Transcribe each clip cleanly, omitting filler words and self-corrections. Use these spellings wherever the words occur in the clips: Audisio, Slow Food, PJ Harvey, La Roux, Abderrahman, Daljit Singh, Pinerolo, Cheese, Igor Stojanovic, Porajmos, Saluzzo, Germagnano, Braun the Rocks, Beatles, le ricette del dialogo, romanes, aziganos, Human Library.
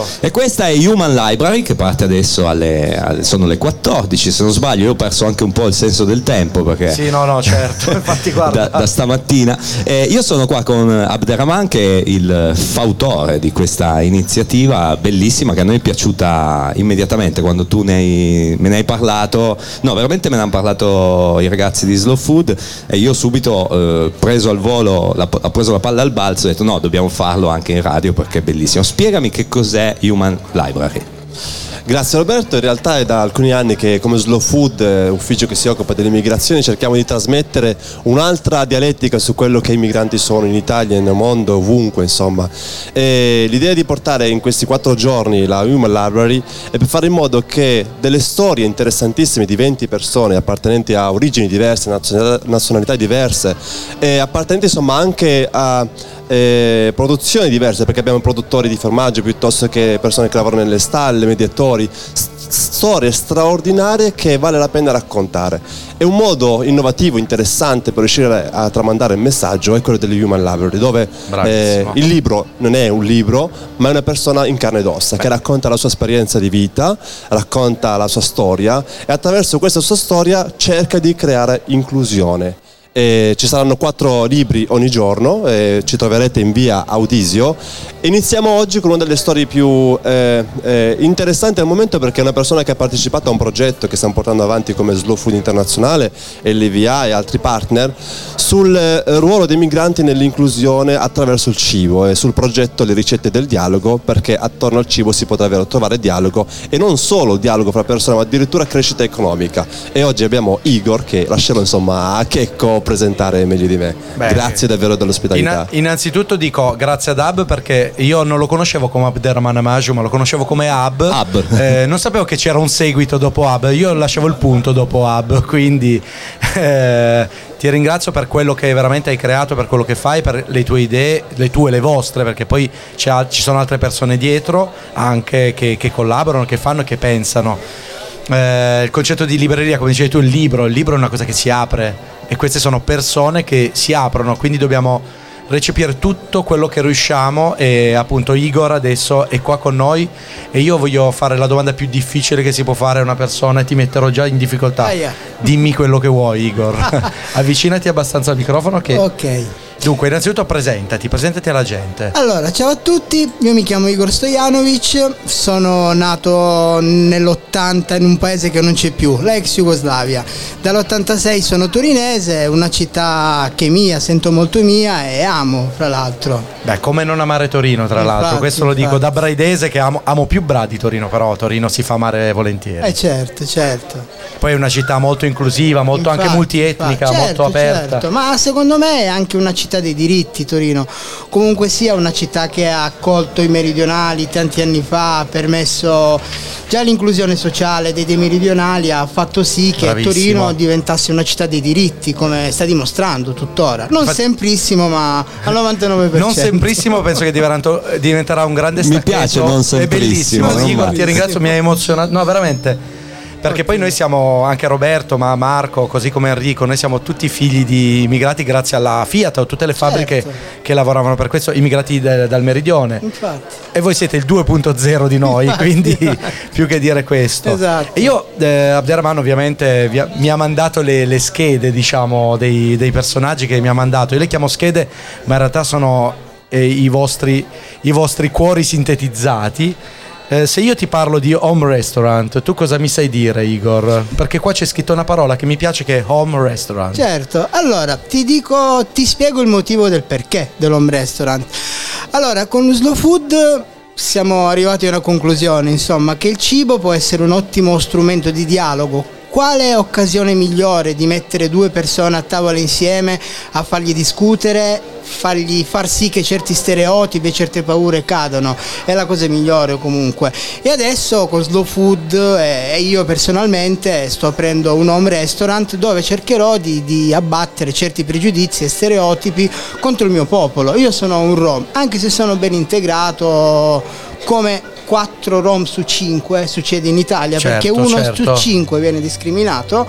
Esatto. E questa è Human Library, che parte adesso sono le 14, se non sbaglio. Io ho perso anche un po' il senso del tempo perché sì, no, certo, infatti guarda da stamattina. Io sono qua con Abderrahman, che è il fautore di questa iniziativa bellissima, che a noi è piaciuta immediatamente quando tu me ne hai parlato. No, veramente me ne hanno parlato i ragazzi di Slow Food e io subito preso al volo, ho preso la palla al balzo e ho detto no, dobbiamo farlo anche in radio perché è bellissimo. Spiegami che cos'è Human Library. Grazie Roberto, in realtà è da alcuni anni che come Slow Food, ufficio che si occupa dell'immigrazione, cerchiamo di trasmettere un'altra dialettica su quello che i migranti sono in Italia, nel mondo, ovunque insomma. E l'idea di portare in questi 4 giorni la Human Library è per fare in modo che delle storie interessantissime di 20 persone appartenenti a origini diverse, nazionalità diverse e appartenenti insomma anche a produzioni diverse, perché abbiamo produttori di formaggio piuttosto che persone che lavorano nelle stalle, mediatori, storie straordinarie che vale la pena raccontare. È un modo innovativo, interessante per riuscire a tramandare il messaggio, è quello delle Human Library, dove il libro non è un libro ma è una persona in carne ed ossa che racconta la sua esperienza di vita, racconta la sua storia e attraverso questa sua storia cerca di creare inclusione. Ci saranno 4 libri ogni giorno, ci troverete in via Audisio. Iniziamo oggi con una delle storie più interessanti al momento, perché è una persona che ha partecipato a un progetto che stiamo portando avanti come Slow Food Internazionale e l'EVA e altri partner sul ruolo dei migranti nell'inclusione attraverso il cibo e sul progetto Le Ricette del Dialogo, perché attorno al cibo si potrà davvero trovare dialogo e non solo dialogo fra persone ma addirittura crescita economica. E oggi abbiamo Igor, che lascerò insomma a Checco presentare meglio di me. Beh, grazie davvero dell'ospitalità. Innanzitutto dico grazie ad Ab, perché io non lo conoscevo come Abderrahman Amaju ma lo conoscevo come Ab. Non sapevo che c'era un seguito dopo Ab, io lasciavo il punto dopo Ab, quindi ti ringrazio per quello che veramente hai creato, per quello che fai, per le tue idee, le tue, le vostre, perché poi ci sono altre persone dietro anche che collaborano, che fanno e che pensano. Il concetto di libreria, come dicevi tu, il libro è una cosa che si apre e queste sono persone che si aprono, quindi dobbiamo recepire tutto quello che riusciamo. E appunto Igor adesso è qua con noi e io voglio fare la domanda più difficile che si può fare a una persona e ti metterò già in difficoltà. Dimmi quello che vuoi, Igor. Avvicinati abbastanza al microfono che... Ok. Dunque, innanzitutto presentati alla gente. Allora, ciao a tutti, io mi chiamo Igor Stojanovic, sono nato nell'80 in un paese che non c'è più, la ex Jugoslavia. Dall'86 sono torinese, una città che è mia, sento molto mia e amo, fra l'altro. Beh, come non amare Torino, tra l'altro, questo lo dico da braidese che amo più Bra di Torino, però Torino si fa amare volentieri. Certo. Poi è una città molto inclusiva, molto anche multietnica, molto aperta. Certo, ma secondo me è anche una città dei diritti Torino, comunque sia una città che ha accolto i meridionali tanti anni fa, ha permesso già l'inclusione sociale dei meridionali, ha fatto sì che Torino diventasse una città dei diritti, come sta dimostrando tuttora. Non semplissimo, ma al 99%. Non semplissimo, penso che diventerà un grande stacchetto. Mi piace, non semplissimo. È bellissimo, Igor, ti ringrazio, mi hai emozionato, no veramente. Perché poi noi siamo, anche Roberto, ma Marco, così come Enrico, noi siamo tutti figli di immigrati grazie alla Fiat o tutte le fabbriche che lavoravano per questo, immigrati dal meridione. Infatti. E voi siete il 2.0 di noi, quindi più che dire questo. Esatto. E io, Abderrahman ovviamente mi ha mandato le schede, diciamo, dei personaggi che mi ha mandato. Io le chiamo schede, ma in realtà sono i vostri cuori sintetizzati. Se io ti parlo di home restaurant, tu cosa mi sai dire, Igor? Perché qua c'è scritta una parola che mi piace, che è home restaurant. Certo, allora ti spiego il motivo del perché dell'home restaurant. Allora, con Slow Food siamo arrivati a una conclusione, insomma, che il cibo può essere un ottimo strumento di dialogo. Quale occasione migliore di mettere 2 persone a tavola insieme, a fargli discutere, far sì che certi stereotipi e certe paure cadano? È la cosa migliore comunque. E adesso con Slow Food e io personalmente sto aprendo un home restaurant dove cercherò di abbattere certi pregiudizi e stereotipi contro il mio popolo. Io sono un Rom, anche se sono ben integrato come... 4 Rom su 5 succede in Italia, perché uno su 5 viene discriminato.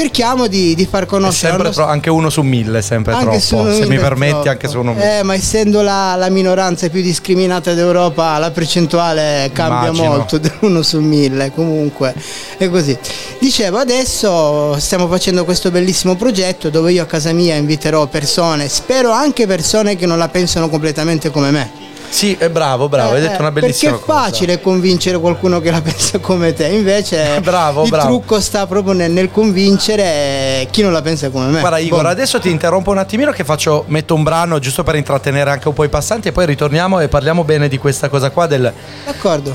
cerchiamo di far conoscere anche uno su mille, sempre anche troppo, se mi permetti, troppo. Anche su uno ma essendo la minoranza più discriminata d'Europa, la percentuale cambia molto, uno su mille, comunque è così. Dicevo, adesso stiamo facendo questo bellissimo progetto dove io a casa mia inviterò persone, spero anche persone che non la pensano completamente come me. Sì, è bravo, hai detto una bellissima cosa. Perché è facile convincere qualcuno che la pensa come te, invece bravo. Trucco sta proprio nel convincere chi non la pensa come me. Guarda Igor, adesso ti interrompo un attimino che metto un brano giusto per intrattenere anche un po' i passanti e poi ritorniamo e parliamo bene di questa cosa qua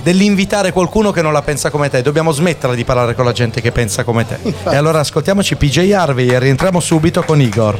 dell'invitare qualcuno che non la pensa come te. Dobbiamo smetterla di parlare con la gente che pensa come te. Infatti. E allora ascoltiamoci PJ Harvey e rientriamo subito con Igor.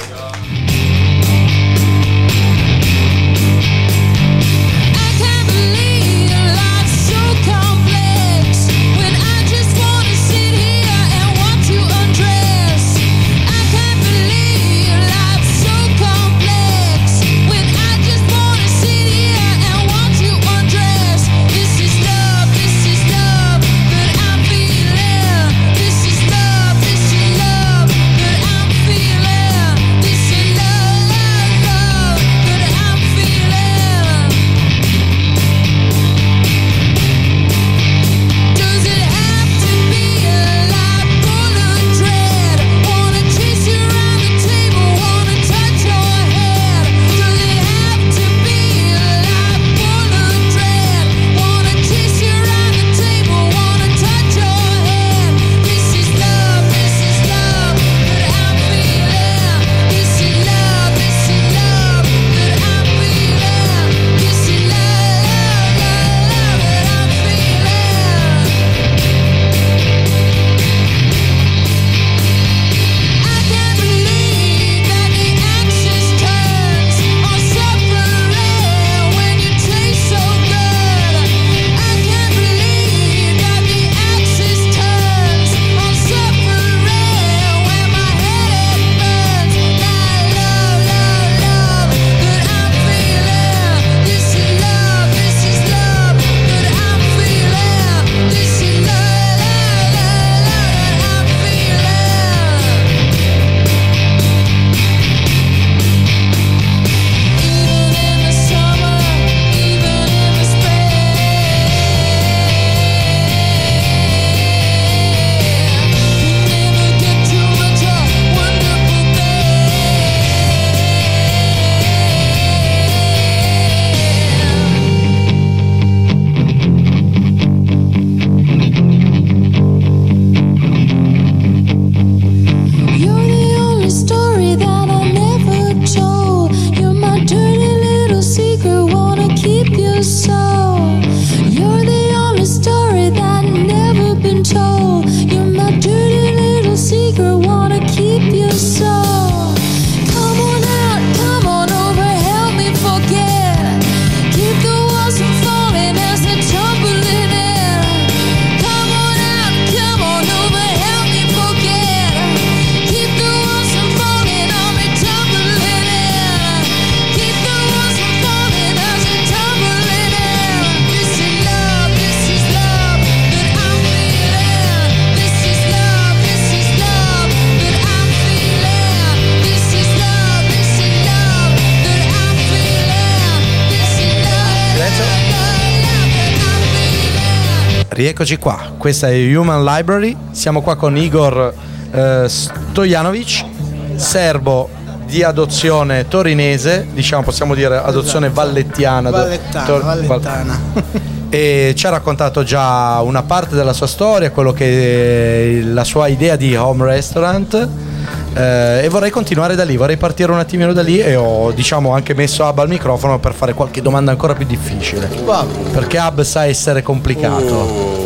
Eccoci qua, questa è Human Library, siamo qua con Igor Stojanovic, serbo di adozione torinese, diciamo, possiamo dire adozione vallettana. E ci ha raccontato già una parte della sua storia, quello che è la sua idea di home restaurant, e vorrei continuare da lì, vorrei partire un attimino da lì e ho anche messo Ab al microfono per fare qualche domanda ancora più difficile, perché Ab sa essere complicato.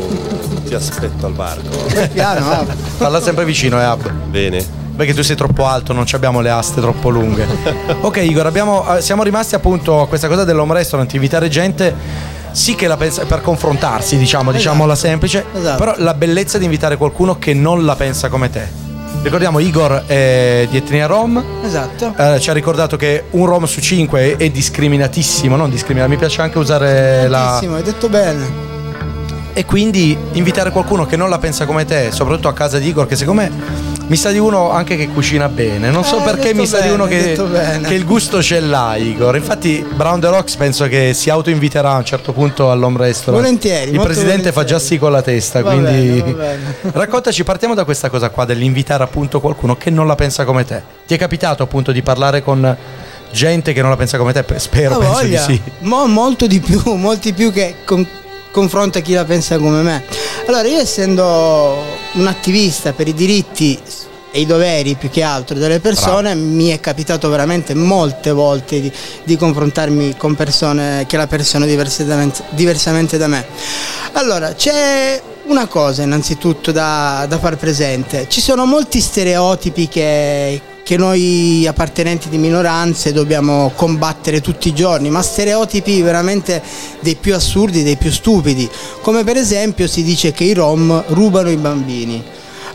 Ti aspetto al varco. Piano, parla sempre vicino, Ab. Bene. Perché tu sei troppo alto, non abbiamo le aste troppo lunghe. Ok Igor, siamo rimasti appunto a questa cosa dell'home restaurant, invitare gente sì che la pensa per confrontarsi, diciamola semplice, però la bellezza di invitare qualcuno che non la pensa come te. Ricordiamo Igor è di etnia rom. Esatto. Ci ha ricordato che un rom su 5 è discriminatissimo, non discriminato, mi piace anche usare la... Hai detto bene. E quindi invitare qualcuno che non la pensa come te, soprattutto a casa di Igor, che secondo me mi sa di uno anche che cucina bene, non so perché mi sa di uno che il gusto ce l'ha, Igor. Infatti Braun the Rocks penso che si autoinviterà a un certo punto all'Home Restaurant. Volentieri. Il presidente volentieri. Fa già sì con la testa, va quindi bene. Raccontaci, partiamo da questa cosa qua dell'invitare appunto qualcuno che non la pensa come te. Ti è capitato appunto di parlare con gente che non la pensa come te? Spero, penso voglia. Di sì. Molto di più, molti più che confronta chi la pensa come me. Allora, io essendo un attivista per i diritti e i doveri più che altro delle persone, mi è capitato veramente molte volte di confrontarmi con persone che la pensano diversamente da me. Allora, c'è una cosa innanzitutto da far presente: ci sono molti stereotipi che noi appartenenti di minoranze dobbiamo combattere tutti i giorni, ma stereotipi veramente dei più assurdi, dei più stupidi, come per esempio si dice che i Rom rubano i bambini.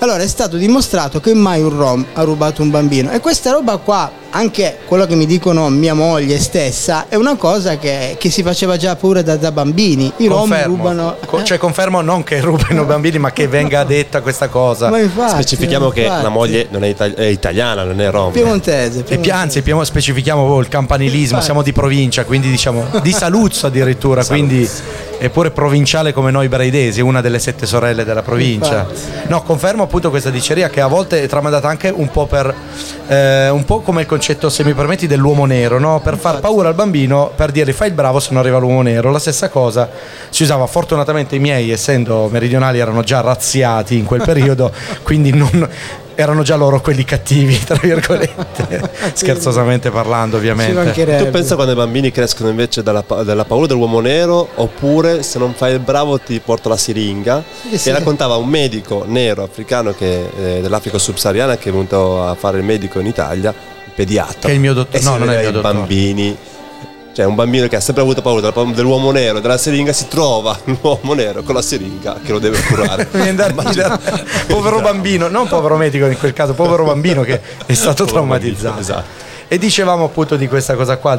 Allora, è stato dimostrato che mai un Rom ha rubato un bambino, e questa roba qua, anche quello che mi dicono mia moglie stessa, è una cosa che si faceva già pure da bambini. I Rom rubano... Cioè confermo non che rubano bambini, ma che venga detta questa cosa. Ma infatti, specifichiamo che la moglie non è italiana, non è Rom. Piemontese. Anzi, specifichiamo il campanilismo, infatti. Siamo di provincia, quindi diciamo di Saluzzo addirittura, quindi è pure provinciale come noi braidesi, una delle 7 sorelle della provincia. Infatti. No, confermo appunto questa diceria che a volte è tramandata anche un po' per un po' come il concetto, se mi permetti, dell'uomo nero, no? Per far paura al bambino, per dirgli fai il bravo se non arriva l'uomo nero. La stessa cosa si usava, fortunatamente i miei, essendo meridionali, erano già razziati in quel periodo, quindi non erano già loro quelli cattivi, tra virgolette, scherzosamente parlando ovviamente. Tu pensa quando i bambini crescono invece dalla paura dell'uomo nero, oppure se non fai il bravo ti porto la siringa, sì. E raccontava un medico nero africano dell'Africa subsahariana, che è venuto a fare il medico in Italia, pediatra, che è il mio dottore, no, non è il mio dottore. Bambini, cioè un bambino che ha sempre avuto paura dell'uomo nero, della siringa, si trova un uomo nero con la siringa che lo deve curare. Povero bambino, non povero medico in quel caso, povero bambino che è stato traumatizzato. Esatto. E dicevamo appunto di questa cosa qua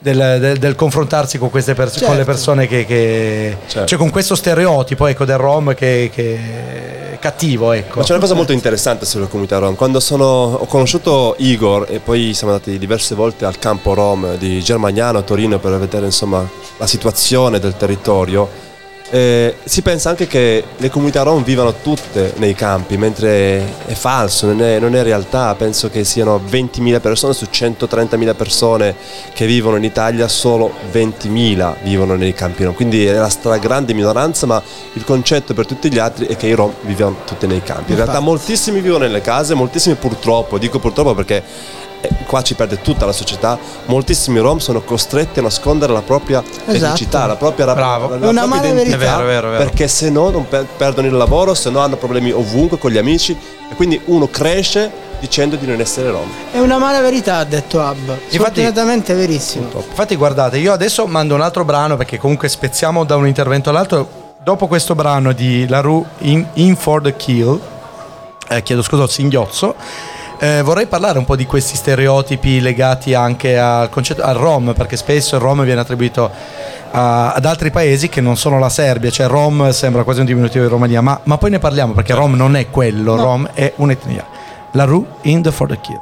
del confrontarsi con queste persone, certo, con le persone che certo, cioè con questo stereotipo, ecco, del Rom che è cattivo, ecco. Ma c'è una cosa molto interessante sulla comunità Rom. Quando ho conosciuto Igor e poi siamo andati diverse volte al campo Rom di Germagnano a Torino per vedere insomma la situazione del territorio, si pensa anche che le comunità Rom vivano tutte nei campi, mentre è falso, non è realtà. Penso che siano 20.000 persone su 130.000 persone che vivono in Italia, solo 20.000 vivono nei campi Rom, quindi è la stragrande minoranza, ma il concetto per tutti gli altri è che i Rom vivono tutti nei campi. In realtà moltissimi vivono nelle case, moltissimi purtroppo, dico purtroppo perché qua ci perde tutta la società, moltissimi Rom sono costretti a nascondere la propria etnicità, la propria propria identità, è vero. Perché se no non perdono il lavoro, se no hanno problemi ovunque con gli amici, e quindi uno cresce dicendo di non essere Rom. È una mala verità, ha detto Ab. Fortunatamente è verissimo. Infatti guardate, io adesso mando un altro brano, perché comunque spezziamo da un intervento all'altro. Dopo questo brano di La Roux, In for the Kill, chiedo scusa al singhiozzo, vorrei parlare un po' di questi stereotipi legati anche al concetto, al Rom, perché spesso il Rom viene attribuito ad altri paesi che non sono la Serbia, cioè Rom sembra quasi un diminutivo di Romania, ma poi ne parliamo, perché Rom non è quello, no. Rom è un'etnia. La Roux, In the for the Kill.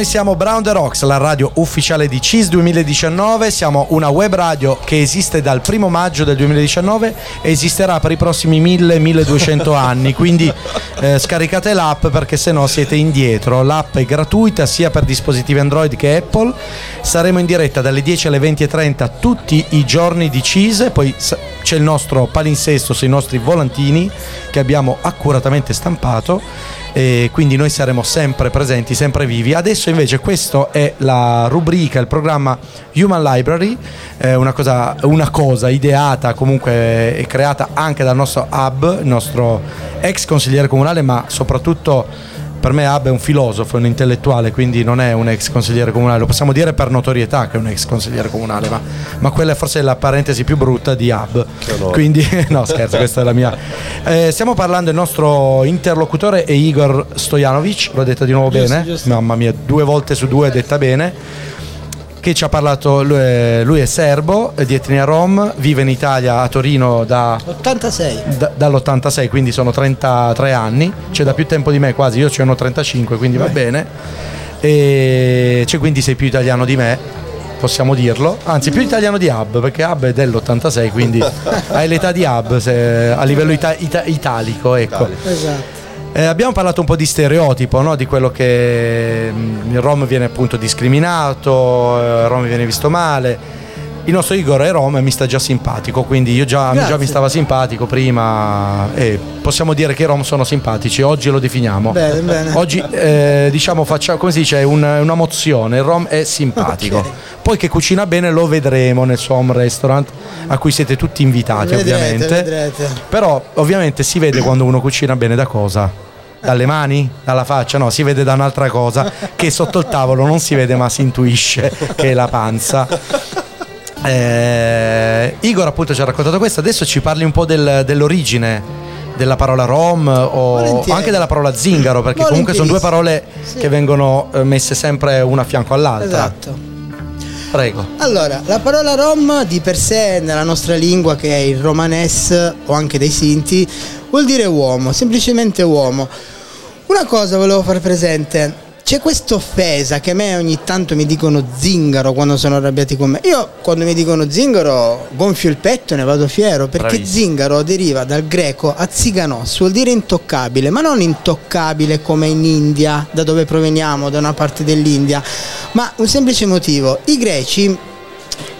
Noi siamo Braun the Rocks, la radio ufficiale di Cheese 2019. Siamo una web radio che esiste dal 1° maggio del 2019 e esisterà per i prossimi 1000-1200 anni. Quindi scaricate l'app, perché se no siete indietro. L'app è gratuita sia per dispositivi Android che Apple. Saremo in diretta dalle 10 alle 20:30 tutti i giorni di Cheese. Poi c'è il nostro palinsesto sui nostri volantini che abbiamo accuratamente stampato, e quindi noi saremo sempre presenti, sempre vivi. Adesso invece questa è la rubrica, il programma Human Library, una cosa ideata comunque e creata anche dal nostro Ab, il nostro ex consigliere comunale, ma soprattutto per me Ab è un filosofo, un intellettuale, quindi non è un ex consigliere comunale, lo possiamo dire per notorietà che è un ex consigliere comunale, ma quella è forse la parentesi più brutta di Ab, quindi no, scherzo, questa è la mia. Stiamo parlando, il nostro interlocutore è Igor Stojanovic, l'ho detta di nuovo bene? Yes. Mamma mia, 2 volte su 2 detta bene. Che ci ha parlato, lui è serbo, è di etnia rom, vive in Italia, a Torino da 86. Dall'86, quindi sono 33 anni, c'è da più tempo di me quasi, io ce ne ho 35, quindi va bene. E cioè, quindi sei più italiano di me, possiamo dirlo, anzi più italiano di Ab, perché Ab è dell'86, quindi hai l'età di Ab a livello italico, ecco. Esatto. Abbiamo parlato un po' di stereotipo, no? Di quello che il rom viene appunto discriminato, il rom viene visto male. Il nostro Igor è rom e mi sta già simpatico, quindi già mi stava simpatico prima, e possiamo dire che i rom sono simpatici, oggi lo definiamo. Bene. Oggi diciamo facciamo, come si dice, una mozione, il rom è simpatico. Okay. Poi che cucina bene lo vedremo nel suo home restaurant, a cui siete tutti invitati, vedrete. Però ovviamente si vede quando uno cucina bene da cosa? Dalle mani? Dalla faccia? No, si vede da un'altra cosa che sotto il tavolo non si vede ma si intuisce, che è la panza. Igor appunto ci ha raccontato questo. Adesso ci parli un po' dell'origine della parola rom, o anche della parola zingaro, perché comunque sono 2 parole che vengono messe sempre una a fianco all'altra. Esatto. Prego. Allora, la parola rom di per sé nella nostra lingua, che è il romanes o anche dei sinti, vuol dire uomo, semplicemente uomo. Una cosa volevo far presente: c'è questa offesa che a me ogni tanto mi dicono zingaro quando sono arrabbiati con me. Io quando mi dicono zingaro gonfio il petto e ne vado fiero, perché Bravissimo. Zingaro deriva dal greco aziganos, vuol dire intoccabile, ma non intoccabile come in India, da dove proveniamo, da una parte dell'India, ma un semplice motivo: i greci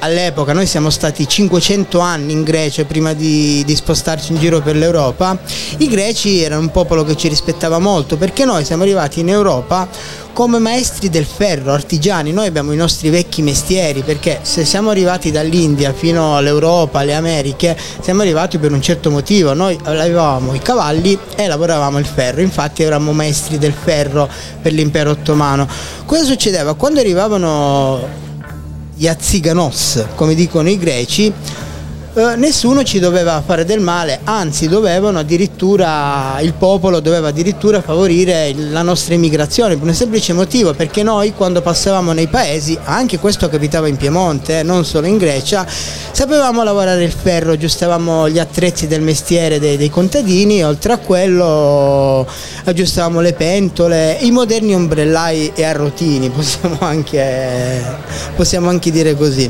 all'epoca, noi siamo stati 500 anni in Grecia prima di spostarci in giro per l'Europa. I greci erano un popolo che ci rispettava molto, perché noi siamo arrivati in Europa come maestri del ferro, artigiani. Noi abbiamo i nostri vecchi mestieri, perché se siamo arrivati dall'India fino all'Europa, alle Americhe, siamo arrivati per un certo motivo. Noi avevamo i cavalli e lavoravamo il ferro, infatti eravamo maestri del ferro per l'impero ottomano. Cosa succedeva? Quando arrivavano gli aziganos, come dicono i greci, nessuno ci doveva fare del male, anzi dovevano addirittura, il popolo doveva addirittura favorire la nostra immigrazione, per un semplice motivo: perché noi quando passavamo nei paesi, anche questo capitava in Piemonte, non solo in Grecia, sapevamo lavorare il ferro, aggiustavamo gli attrezzi del mestiere dei contadini, oltre a quello aggiustavamo le pentole, i moderni ombrellai e arrotini, possiamo anche dire così.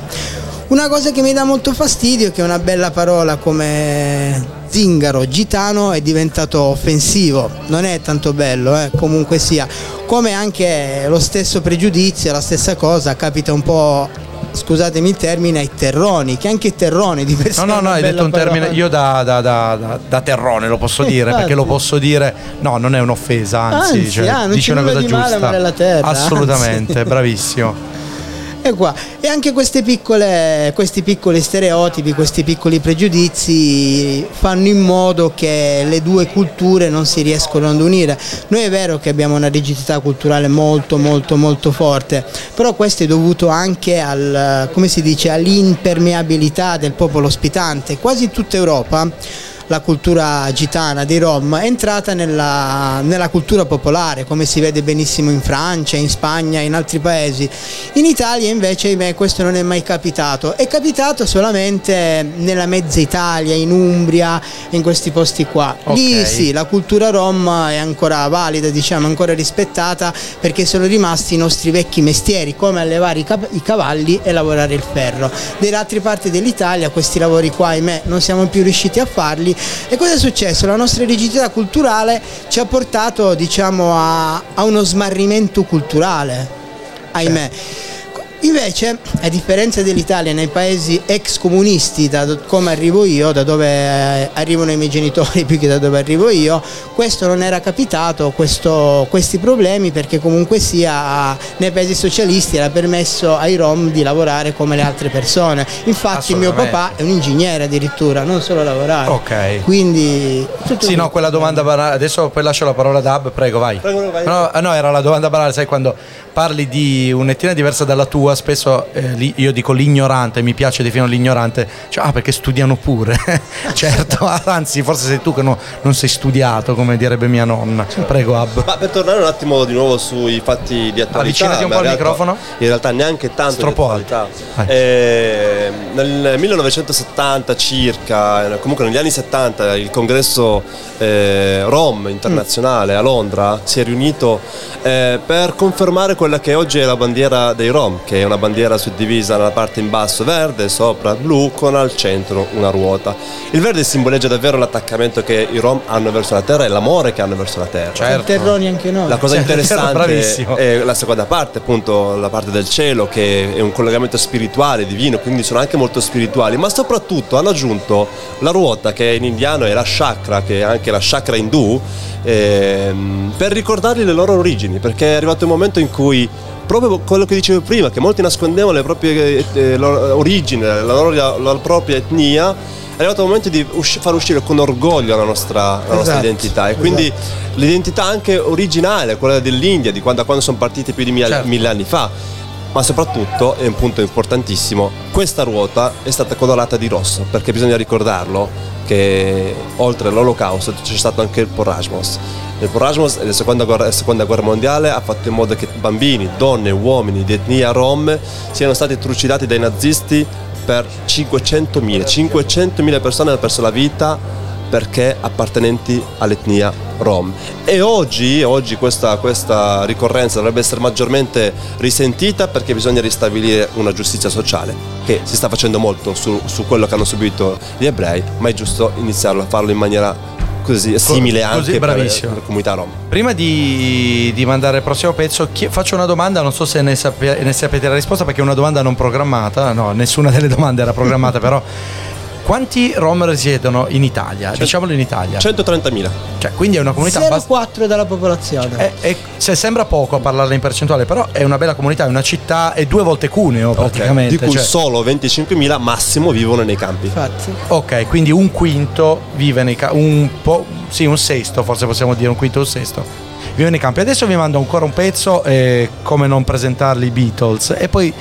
Una cosa che mi dà molto fastidio è che una bella parola come zingaro, gitano, è diventato offensivo, non è tanto bello, comunque sia. Come anche lo stesso pregiudizio, la stessa cosa capita un po', scusatemi il termine, ai terroni, che anche i terroni di per sé. No, hai detto un parola. Termine, io da terrone lo posso dire, perché lo posso dire, no, non è un'offesa, anzi cioè, non dice una cosa giusta. La terra, assolutamente, anzi. Bravissimo. E qua, e anche questi piccoli stereotipi, questi piccoli pregiudizi fanno in modo che le due culture non si riescono ad unire. Noi è vero che abbiamo una rigidità culturale molto molto molto forte, però questo è dovuto anche al, come si dice, all'impermeabilità del popolo ospitante. Quasi tutta Europa la cultura gitana dei Rom è entrata nella cultura popolare, come si vede benissimo in Francia, in Spagna, in altri paesi. In Italia invece questo non è mai capitato, è capitato solamente nella mezza Italia, in Umbria, in questi posti qua. Lì sì, la cultura Rom è ancora valida, diciamo, ancora rispettata, perché sono rimasti i nostri vecchi mestieri, come allevare i cavalli e lavorare il ferro. Delle altre parti dell'Italia questi lavori qua, ahimè, non siamo più riusciti a farli. E cosa è successo? La nostra rigidità culturale ci ha portato, diciamo, a uno smarrimento culturale, ahimè. Invece, a differenza dell'Italia, nei paesi ex comunisti, da come arrivo io, da dove arrivano i miei genitori più che da dove arrivo io, questo non era capitato, questi problemi, perché comunque sia nei paesi socialisti era permesso ai Rom di lavorare come le altre persone. Infatti mio papà è un ingegnere addirittura, non solo lavorare. Ok. Quindi sì, no, quella domanda banale. Adesso poi lascio la parola ad Ab, prego, vai. No, era la domanda banale, sai, quando parli di un'etnia diversa dalla tua, spesso io dico l'ignorante, mi piace definire l'ignorante, cioè, perché studiano pure. Certo, anzi forse sei tu che non sei studiato, come direbbe mia nonna. Prego, Ab. Ma per tornare un attimo di nuovo sui fatti di attualità, avvicinati un po' al microfono. In realtà neanche tanto di attualità. Nel 1970 circa, comunque negli anni 70, il congresso Rom internazionale a Londra si è riunito per confermare quella che oggi è la bandiera dei Rom, che è una bandiera suddivisa nella parte in basso verde, sopra blu, con al centro una ruota. Il verde simboleggia davvero l'attaccamento che i Rom hanno verso la terra e l'amore che hanno verso la terra. Certo. Terroni anche noi. La cosa interessante è la seconda parte, appunto, la parte del cielo, che è un collegamento spirituale, divino, quindi sono anche molto spirituali, ma soprattutto hanno aggiunto la ruota, che in indiano è la chakra, che è anche la chakra indù, per ricordargli le loro origini, perché è arrivato il momento in cui proprio quello che dicevo prima, che molti nascondevano le proprie origini, la propria etnia, è arrivato il momento di far uscire con orgoglio la nostra identità. E quindi l'identità anche originale, quella dell'India, di quando sono partiti più di mille anni fa. Ma soprattutto, è un punto importantissimo, questa ruota è stata colorata di rosso, perché bisogna ricordarlo che oltre all'Olocausto c'è stato anche il Porajmos. Il Porajmos della seconda guerra mondiale ha fatto in modo che bambini, donne e uomini di etnia rom siano stati trucidati dai nazisti per 500.000 persone hanno perso la vita perché appartenenti all'etnia rom. E oggi questa ricorrenza dovrebbe essere maggiormente risentita, perché bisogna ristabilire una giustizia sociale, che si sta facendo molto su quello che hanno subito gli ebrei, ma è giusto iniziarlo a farlo in maniera così simile anche per la comunità rom. Prima di mandare il prossimo pezzo, faccio una domanda, non so se ne sapete la risposta, perché è una domanda non programmata. No, nessuna delle domande era programmata. Però quanti Rom risiedono in Italia? Diciamolo, in Italia 130.000. Cioè, quindi è una comunità 0,4 dalla popolazione. Se sembra poco a parlarne in percentuale, però è una bella comunità, è una città, è 2 volte Cuneo praticamente. Di cui solo 25.000 massimo vivono nei campi. Infatti. Ok, quindi un quinto vive nei campi, un sesto, forse possiamo dire un quinto o un sesto vive nei campi. Adesso vi mando ancora un pezzo, come non presentarli, i Beatles, e poi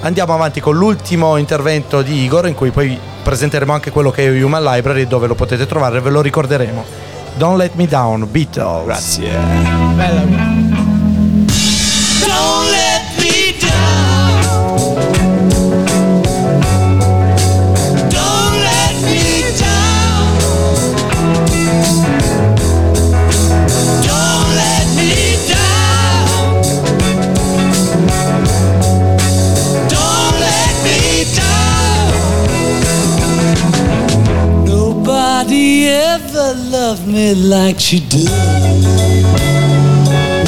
andiamo avanti con l'ultimo intervento di Igor, in cui poi presenteremo anche quello che è Human Library, dove lo potete trovare, ve lo ricorderemo. Don't Let Me Down, Beatles. Grazie. Bella. Don't let me down. Don't let me down. Don't let me down. Don't let me down. Nobody ever loved me like she does.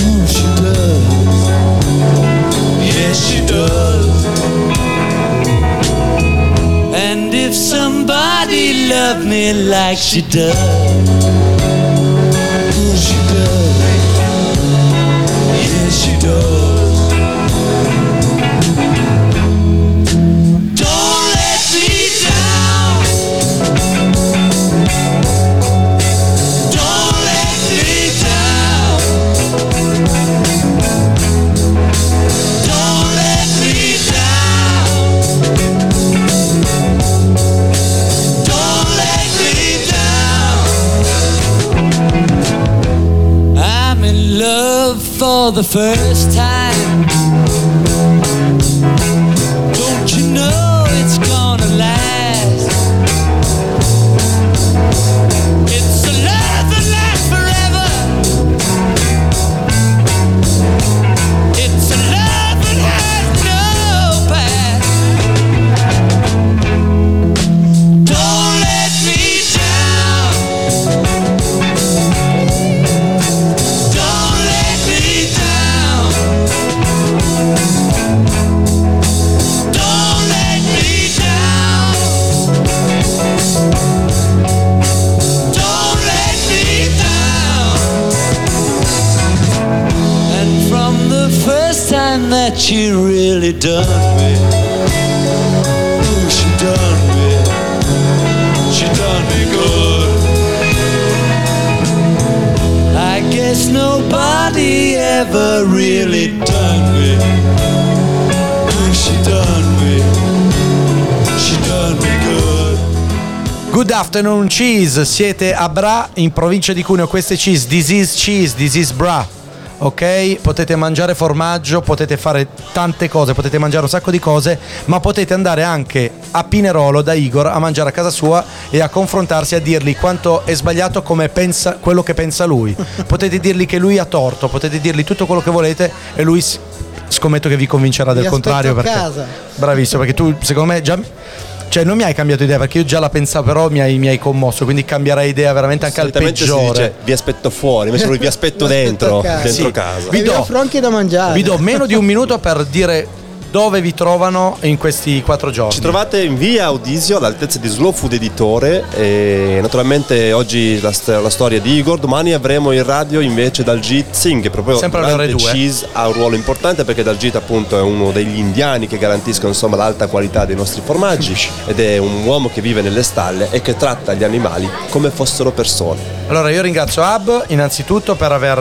Mm, she does. Yes, she does. And if somebody loved me like she does, mm, she does. Yes, she does. Don't let me down. for the first time. Don't you know it's gonna last? It's a love that lasts forever. It's a love that has no past. Don't let me down. Don't let me down. Don't let me down. Don't let me down. And from the first time that she really done me, ooh, she done me good. I guess nobody ever really done me. Ooh, she done me good. Good afternoon, Cheese. Siete a Bra, in provincia di Cuneo. Queste cheese, this is Bra. Ok? Potete mangiare formaggio, potete fare tante cose, potete mangiare un sacco di cose, ma potete andare anche a Pinerolo da Igor a mangiare a casa sua e a confrontarsi, a dirgli quanto è sbagliato come pensa, quello che pensa lui. Potete dirgli che lui ha torto, potete dirgli tutto quello che volete e lui scommetto che vi convincerà del contrario, perché casa. Bravissimo, perché tu secondo me già, cioè non mi hai cambiato idea, perché io già la pensavo, però mi hai commosso, quindi cambierai idea veramente anche al peggiore. Si dice, vi aspetto fuori, invece lui vi aspetto dentro, dentro casa. Vi offro anche da mangiare. Vi do meno di un minuto per dire dove vi trovano in questi 4 giorni. Ci trovate in via Audisio all'altezza di Slow Food Editore e naturalmente oggi la storia di Igor, domani avremo in radio invece Daljit Singh, che proprio durante Cheese ha un ruolo importante, perché Daljit appunto è uno degli indiani che garantiscono insomma l'alta qualità dei nostri formaggi ed è un uomo che vive nelle stalle e che tratta gli animali come fossero persone. Allora io ringrazio Ab innanzitutto per aver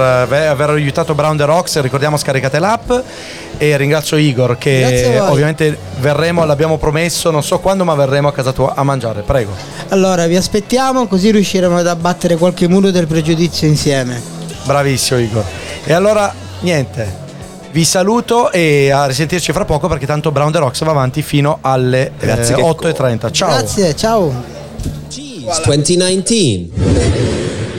aiutato Braun the Rocks, ricordiamo scaricate l'app, e ringrazio Igor che ovviamente verremo, l'abbiamo promesso, non so quando, ma verremo a casa tua a mangiare, prego. Allora vi aspettiamo, così riusciremo ad abbattere qualche muro del pregiudizio insieme. Bravissimo Igor. E allora niente, vi saluto e a risentirci fra poco, perché tanto Braun the Rocks va avanti fino alle 8:30. Ciao. Grazie, ciao. Cheese 2019.